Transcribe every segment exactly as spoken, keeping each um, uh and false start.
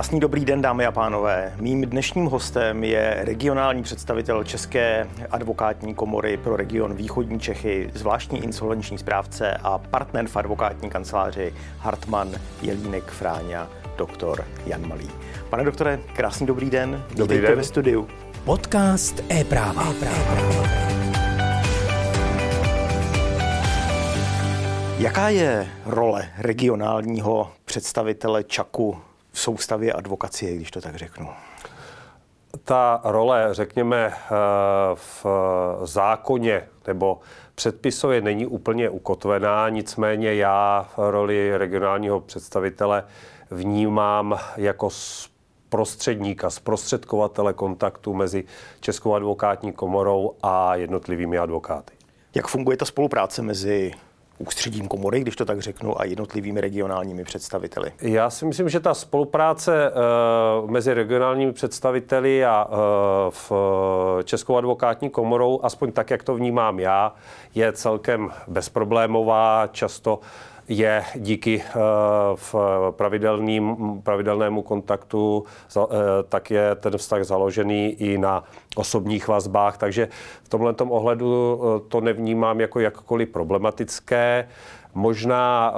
Krásný dobrý den, dámy a pánové. Mým dnešním hostem je regionální představitel České advokátní komory pro region Východní Čechy, zvláštní insolvenční správce a partner v advokátní kanceláři Hartmann Jelínek Fráňa, doktor Jan Malý. Pane doktore, krásný dobrý den. Dobrý Vítejte den. Ve studiu. Podcast ePrávo. Jaká je role regionálního představitele ČAKu v soustavě advokacie, když to tak řeknu? Ta role, řekněme, v zákoně nebo předpisově není úplně ukotvená, nicméně já roli regionálního představitele vnímám jako prostředníka, zprostředkovatele kontaktu mezi Českou advokátní komorou a jednotlivými advokáty. Jak funguje ta spolupráce mezi ústředím komory, když to tak řeknu, a jednotlivými regionálními představiteli? Já si myslím, že ta spolupráce e, mezi regionálními představiteli a e, v Českou advokátní komorou, aspoň tak, jak to vnímám já, je celkem bezproblémová. Často je díky v pravidelným, pravidelnému kontaktu, tak je ten vztah založený i na osobních vazbách, takže v tomhletom ohledu to nevnímám jako jakkoliv problematické. Možná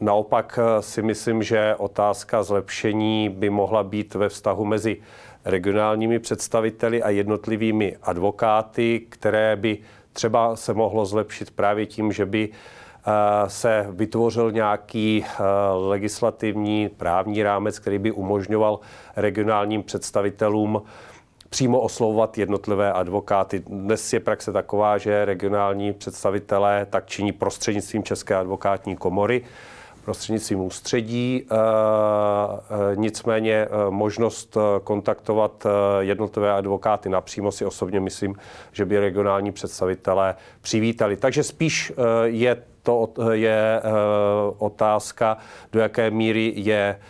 naopak si myslím, že otázka zlepšení by mohla být ve vztahu mezi regionálními představiteli a jednotlivými advokáty, které by třeba se mohlo zlepšit právě tím, že by se vytvořil nějaký legislativní právní rámec, který by umožňoval regionálním představitelům přímo oslovovat jednotlivé advokáty. Dnes je praxe taková, že regionální představitelé tak činí prostřednictvím České advokátní komory, prostřednictvím ústředí. Nicméně možnost kontaktovat jednotlivé advokáty napřímo si osobně myslím, že by regionální představitelé přivítali. Takže spíš je to je otázka, do jaké míry je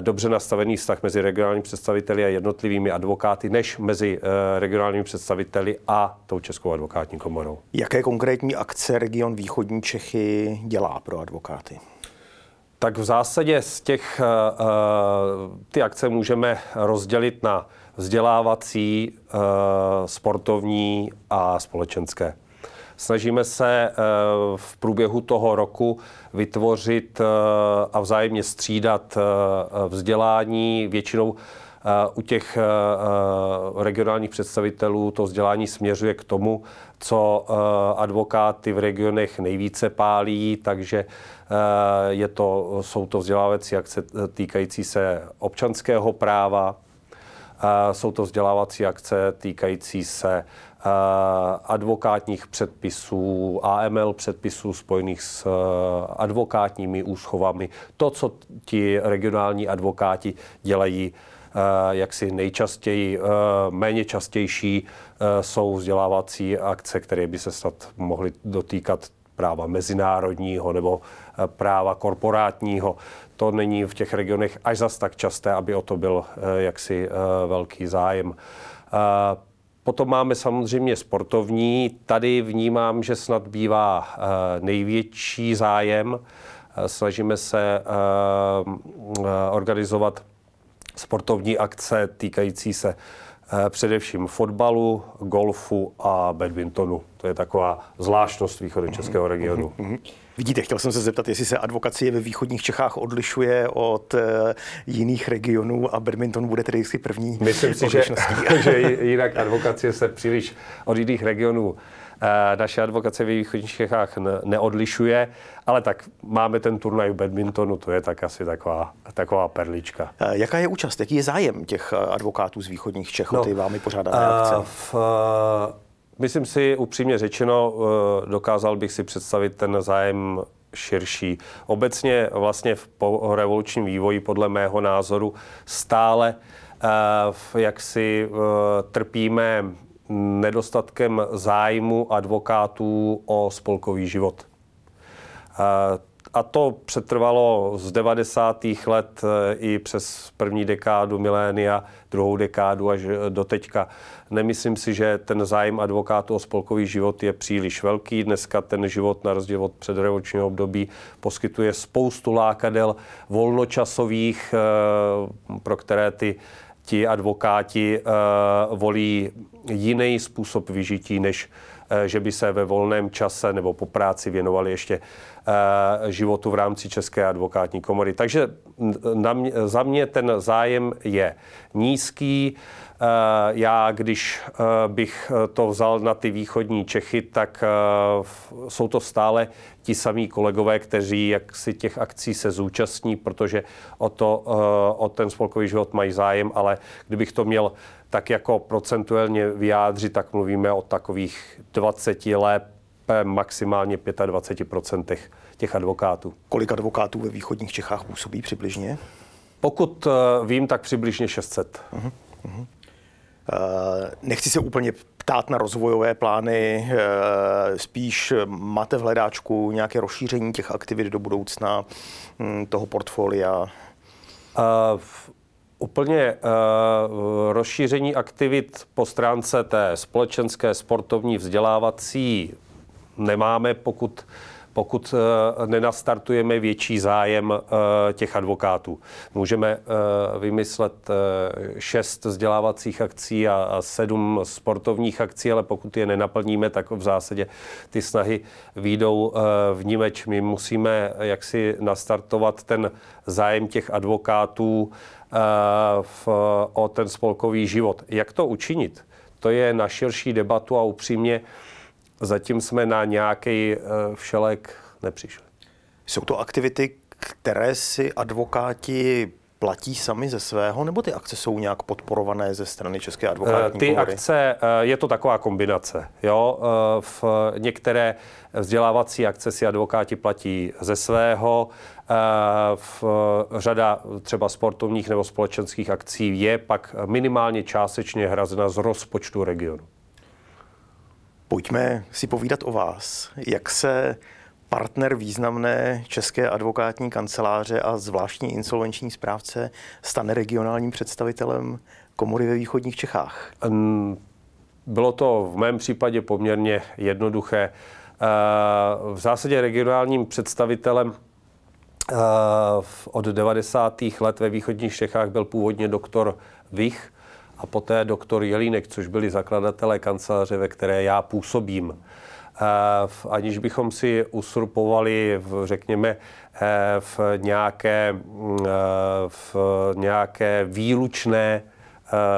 dobře nastavený vztah mezi regionálními představiteli a jednotlivými advokáty, než mezi regionálními představiteli a tou Českou advokátní komorou. Jaké konkrétní akce region Východní Čechy dělá pro advokáty? Tak v zásadě z těch, ty akce můžeme rozdělit na vzdělávací, sportovní a společenské. Snažíme se v průběhu toho roku vytvořit a vzájemně střídat vzdělání. Většinou u těch regionálních představitelů to vzdělání směřuje k tomu, co advokáty v regionech nejvíce pálí, takže je to, jsou to vzdělávací akce týkající se občanského práva, jsou to vzdělávací akce týkající se advokátních předpisů, A M L předpisů spojených s advokátními úschovami. To, co ti regionální advokáti dělají jaksi nejčastěji, méně častější jsou vzdělávací akce, které by se snad mohly dotýkat práva mezinárodního nebo práva korporátního. To není v těch regionech až zas tak časté, aby o to byl jaksi velký zájem. Potom máme samozřejmě sportovní. Tady vnímám, že snad bývá největší zájem. Snažíme se organizovat sportovní akce týkající se především fotbalu, golfu a badmintonu. To je taková zvláštnost východočeského regionu. Vidíte, chtěl jsem se zeptat, jestli se advokacie ve východních Čechách odlišuje od jiných regionů a badminton bude tedy jistě první. Myslím si, že, že jinak advokacie se příliš od jiných regionů naše advokace ve východních Čechách neodlišuje, ale tak máme ten turnaj v badmintonu, to je tak asi taková, taková perlička. Jaká je účast, jaký je zájem těch advokátů z východních Čech o no, ty vámi pořádané akce? V, myslím si, upřímně řečeno, dokázal bych si představit ten zájem širší. Obecně vlastně v revolučním vývoji podle mého názoru stále jak si trpíme nedostatkem zájmu advokátů o spolkový život. a to přetrvalo z devadesátých let i přes první dekádu milénia, druhou dekádu až do teďka. Nemyslím si, že ten zájem advokátů o spolkový život je příliš velký. Dneska ten život, na rozdíl od předrevolučního období, poskytuje spoustu lákadel volnočasových, pro které ty ti advokáti volí jiný způsob vyžití, než že by se ve volném čase nebo po práci věnovali ještě životu v rámci České advokátní komory. Takže na mě, za mě ten zájem je nízký. Já, když bych to vzal na ty východní Čechy, tak jsou to stále ti samí kolegové, kteří jaksi těch akcí se zúčastní, protože o, to, o ten spolkový život mají zájem, ale kdybych to měl tak jako procentuálně vyjádřit, tak mluvíme o takových dvaceti, lépe maximálně dvacet pět procent těch advokátů. Kolik advokátů ve východních Čechách působí přibližně? Pokud vím, tak přibližně šest set. Uh-huh. Uh-huh. Nechci se úplně ptát na rozvojové plány, spíš máte v hledáčku nějaké rozšíření těch aktivit do budoucna, toho portfolia? Uh, Úplně uh, rozšíření aktivit po stránce té společenské, sportovní, vzdělávací nemáme, pokud, pokud uh, nenastartujeme větší zájem uh, těch advokátů. Můžeme uh, vymyslet uh, šest vzdělávacích akcí a, a sedm sportovních akcí, ale pokud je nenaplníme, tak v zásadě ty snahy výjdou uh, vniveč. My musíme jaksi nastartovat ten zájem těch advokátů V, o ten spolkový život. Jak to učinit? To je na širší debatu a upřímně zatím jsme na nějaký všelek nepřišli. Jsou to aktivity, které si advokáti platí sami ze svého, nebo ty akce jsou nějak podporované ze strany České advokátní komory? Ty akce, je to taková kombinace. Jo? V některé vzdělávací akce si advokáti platí ze svého, v řada třeba sportovních nebo společenských akcí je pak minimálně částečně hrazena z rozpočtu regionu. Pojďme si povídat o vás. Jak se partner významné České advokátní kanceláře a zvláštní insolvenční správce stane regionálním představitelem komory ve východních Čechách? Bylo to v mém případě poměrně jednoduché. V zásadě regionálním představitelem od devadesátých let ve východních Čechách byl původně doktor Vich a poté doktor Jelínek, což byli zakladatelé kanceláře, ve které já působím. Aniž bychom si usurpovali, v, řekněme, v nějaké, v nějaké výlučné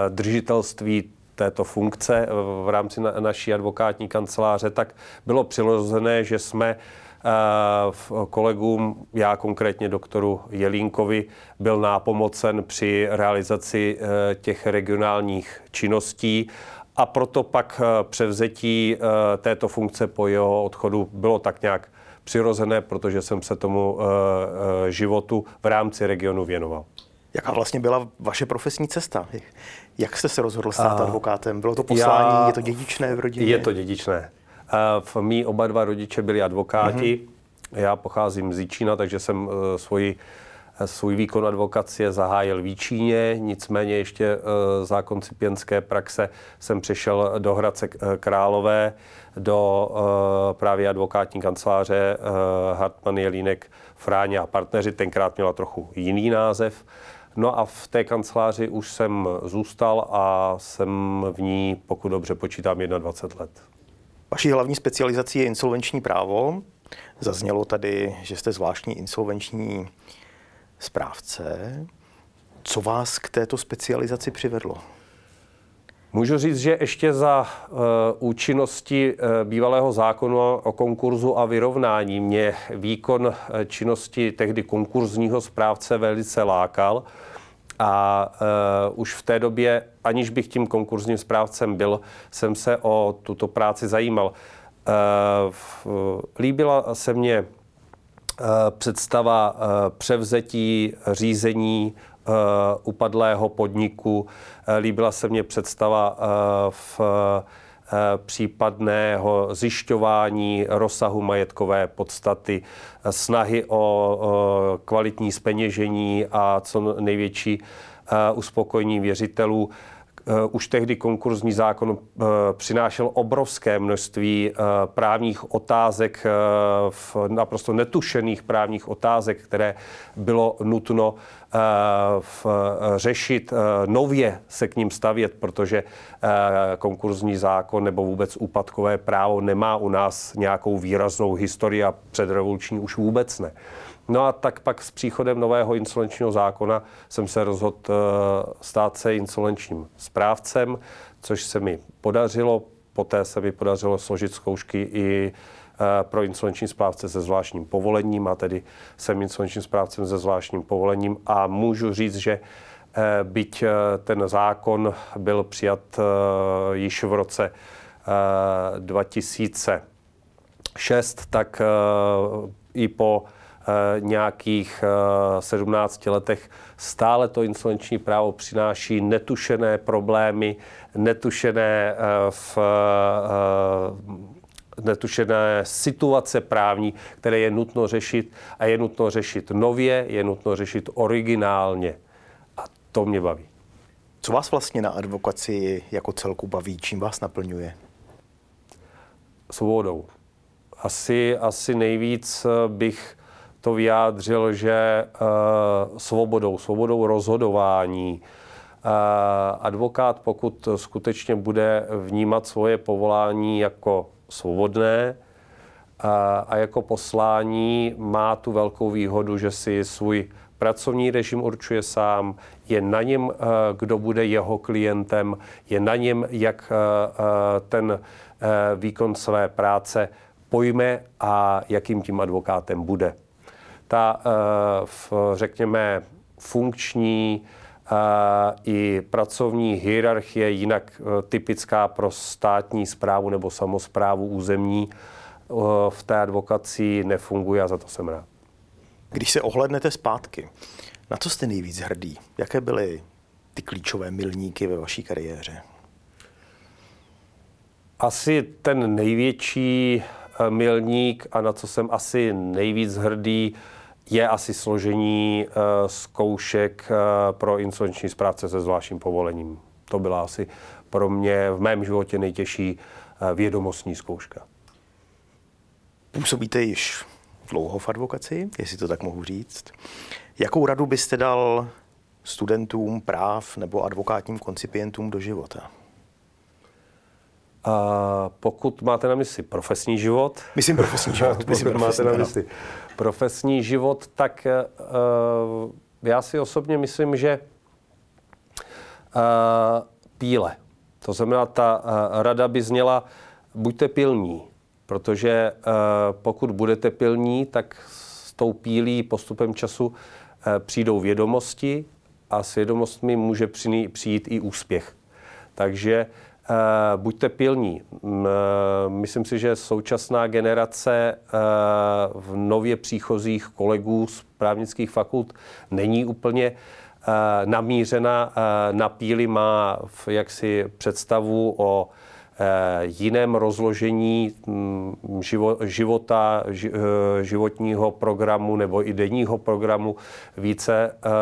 držitelství této funkce v rámci naší advokátní kanceláře, tak bylo přirozené, že jsme kolegům, já konkrétně doktoru Jelínkovi, byl nápomocen při realizaci těch regionálních činností. A proto pak převzetí této funkce po jeho odchodu bylo tak nějak přirozené, protože jsem se tomu životu v rámci regionu věnoval. Jaká vlastně byla vaše profesní cesta? Jak jste se rozhodl stát advokátem? Bylo to poslání? Já, je to dědičné v rodině? Je to dědičné. V mí oba dva rodiče byli advokáti. Mm-hmm. Já pocházím z Jičína, takže jsem svoji Svůj výkon advokacie zahájil v Jičíně, nicméně ještě za koncipientské praxe jsem přešel do Hradce Králové, do právě advokátní kanceláře Hartmann Jelínek Fráňa a partneři, tenkrát měla trochu jiný název. No a v té kanceláři už jsem zůstal a jsem v ní, pokud dobře počítám, dvacet jedna let. Vaší hlavní specializací je insolvenční právo. Zaznělo tady, že jste zvláštní insolvenční správce. Co vás k této specializaci přivedlo? Můžu říct, že ještě za uh, účinnosti uh, bývalého zákonu o konkurzu a vyrovnání mě výkon uh, činnosti tehdy konkurzního správce velice lákal a uh, už v té době, aniž bych tím konkurzním správcem byl, jsem se o tuto práci zajímal. Uh, uh, líbila se mě představa převzetí řízení upadlého podniku. Líbila se mně představa v případného zjišťování rozsahu majetkové podstaty, snahy o kvalitní zpeněžení a co největší uspokojení věřitelů. Už tehdy konkurzní zákon přinášel obrovské množství právních otázek, naprosto netušených právních otázek, které bylo nutno řešit, nově se k ním stavět, protože konkurzní zákon nebo vůbec úpadkové právo nemá u nás nějakou výraznou historii a předrevoluční už vůbec ne. No a tak pak s příchodem nového insolvenčního zákona jsem se rozhodl stát se insolvenčním správcem, což se mi podařilo. Poté se mi podařilo složit zkoušky i pro insolvenční správce se zvláštním povolením, a tedy jsem insolvenčním správcem se zvláštním povolením a můžu říct, že byť ten zákon byl přijat již v roce dva tisíce šest, tak i po nějakých sedmnácti letech stále to insolvenční právo přináší netušené problémy, netušené, v, netušené situace právní, které je nutno řešit, a je nutno řešit nově, je nutno řešit originálně. A to mě baví. Co vás vlastně na advokaci jako celku baví? Čím vás naplňuje? Svobodou. Asi, asi nejvíc bych to vyjádřil, že svobodou, svobodou rozhodování. Advokát, pokud skutečně bude vnímat svoje povolání jako svobodné a jako poslání, má tu velkou výhodu, že si svůj pracovní režim určuje sám, je na něm, kdo bude jeho klientem, je na něm, jak ten výkon své práce pojme a jakým tím advokátem bude. Ta, řekněme, funkční i pracovní hierarchie, jinak typická pro státní správu nebo samosprávu územní, v té advokacii nefunguje a za to jsem rád. Když se ohlédnete zpátky, na co jste nejvíc hrdý? Jaké byly ty klíčové milníky ve vaší kariéře? Asi ten největší milník, a na co jsem asi nejvíc hrdý, je asi složení zkoušek pro insolvenční správce se zvláštním povolením. To byla asi pro mě v mém životě nejtěžší vědomostní zkouška. Působíte již dlouho v advokaci, jestli to tak mohu říct. Jakou radu byste dal studentům práv nebo advokátním koncipientům do života? A pokud máte na mysli profesní život, myslím profesní život, pokud myslím profesní, máte na mysli profesní život, tak uh, já si osobně myslím, že uh, píle. To znamená, ta uh, rada by zněla, buďte pilní, protože uh, pokud budete pilní, tak s tou pílí postupem času uh, přijdou vědomosti a s vědomostmi může přijít, přijít i úspěch. Takže Uh, buďte pilní. Uh, myslím si, že současná generace uh, v nově příchozích kolegů z právnických fakult není úplně uh, namířena uh, na píli, má v, jaksi představu o uh, jiném rozložení um, živo, života, ži, uh, životního programu nebo i denního programu. Více uh,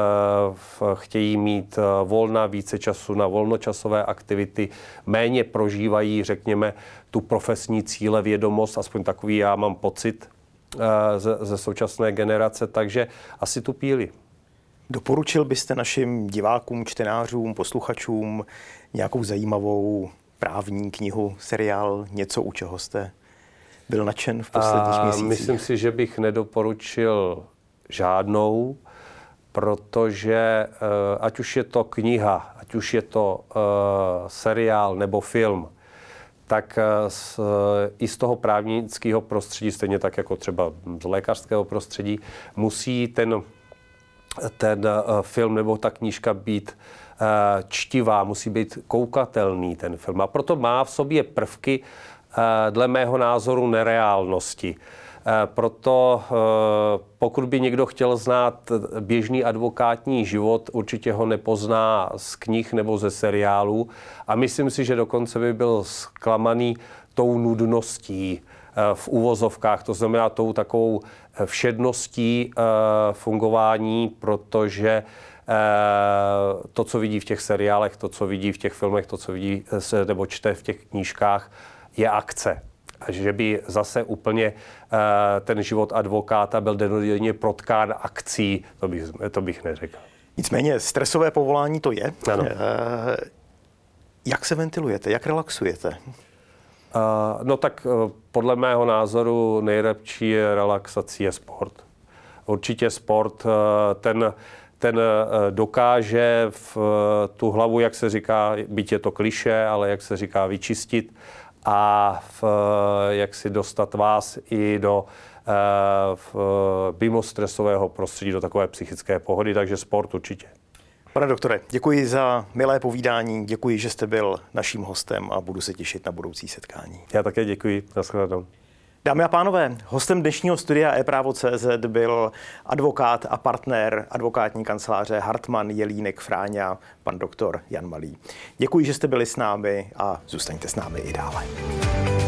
v, chtějí mít uh, volna, více času na volnočasové aktivity, méně prožívají, řekněme, tu profesní cíle vědomost, aspoň takový já mám pocit uh, ze, ze současné generace, takže asi tu píli. Doporučil byste našim divákům, čtenářům, posluchačům nějakou zajímavou právní knihu, seriál, něco, u čeho jste byl nadšen v posledních a měsících? Myslím si, že bych nedoporučil žádnou, protože ať už je to kniha, ať už je to uh, seriál nebo film, tak z, i z toho právnického prostředí, stejně tak jako třeba z lékařského prostředí, musí ten, ten film nebo ta knížka být čtivá, musí být koukatelný ten film. A proto má v sobě prvky, dle mého názoru, nereálnosti. Proto pokud by někdo chtěl znát běžný advokátní život, určitě ho nepozná z knih nebo ze seriálů a myslím si, že dokonce by byl zklamaný tou nudností v uvozovkách, to znamená tou takovou všedností fungování, protože to, co vidí v těch seriálech, to, co vidí v těch filmech, to, co vidí nebo čte v těch knížkách, je akce. Že by zase úplně uh, ten život advokáta byl dennodenně protkán akcí, to bych, to bych neřekl. Nicméně stresové povolání to je. Ano. Uh, jak se ventilujete, jak relaxujete? Uh, no tak uh, podle mého názoru nejlepší relaxací je sport. Určitě sport, uh, ten, ten uh, dokáže v, uh, tu hlavu, jak se říká, byť je to klišé, ale jak se říká, vyčistit, a v, jak si dostat vás i do v, mimo stresového prostředí, do takové psychické pohody, takže sport určitě. Pane doktore, děkuji za milé povídání, děkuji, že jste byl naším hostem a budu se těšit na budoucí setkání. Já také děkuji, nashledanou. Dámy a pánové, hostem dnešního studia e právo tečka cé zet byl advokát a partner advokátní kanceláře Hartmann Jelínek Fráňa, pan doktor Jan Malý. Děkuji, že jste byli s námi a zůstaňte s námi i dále.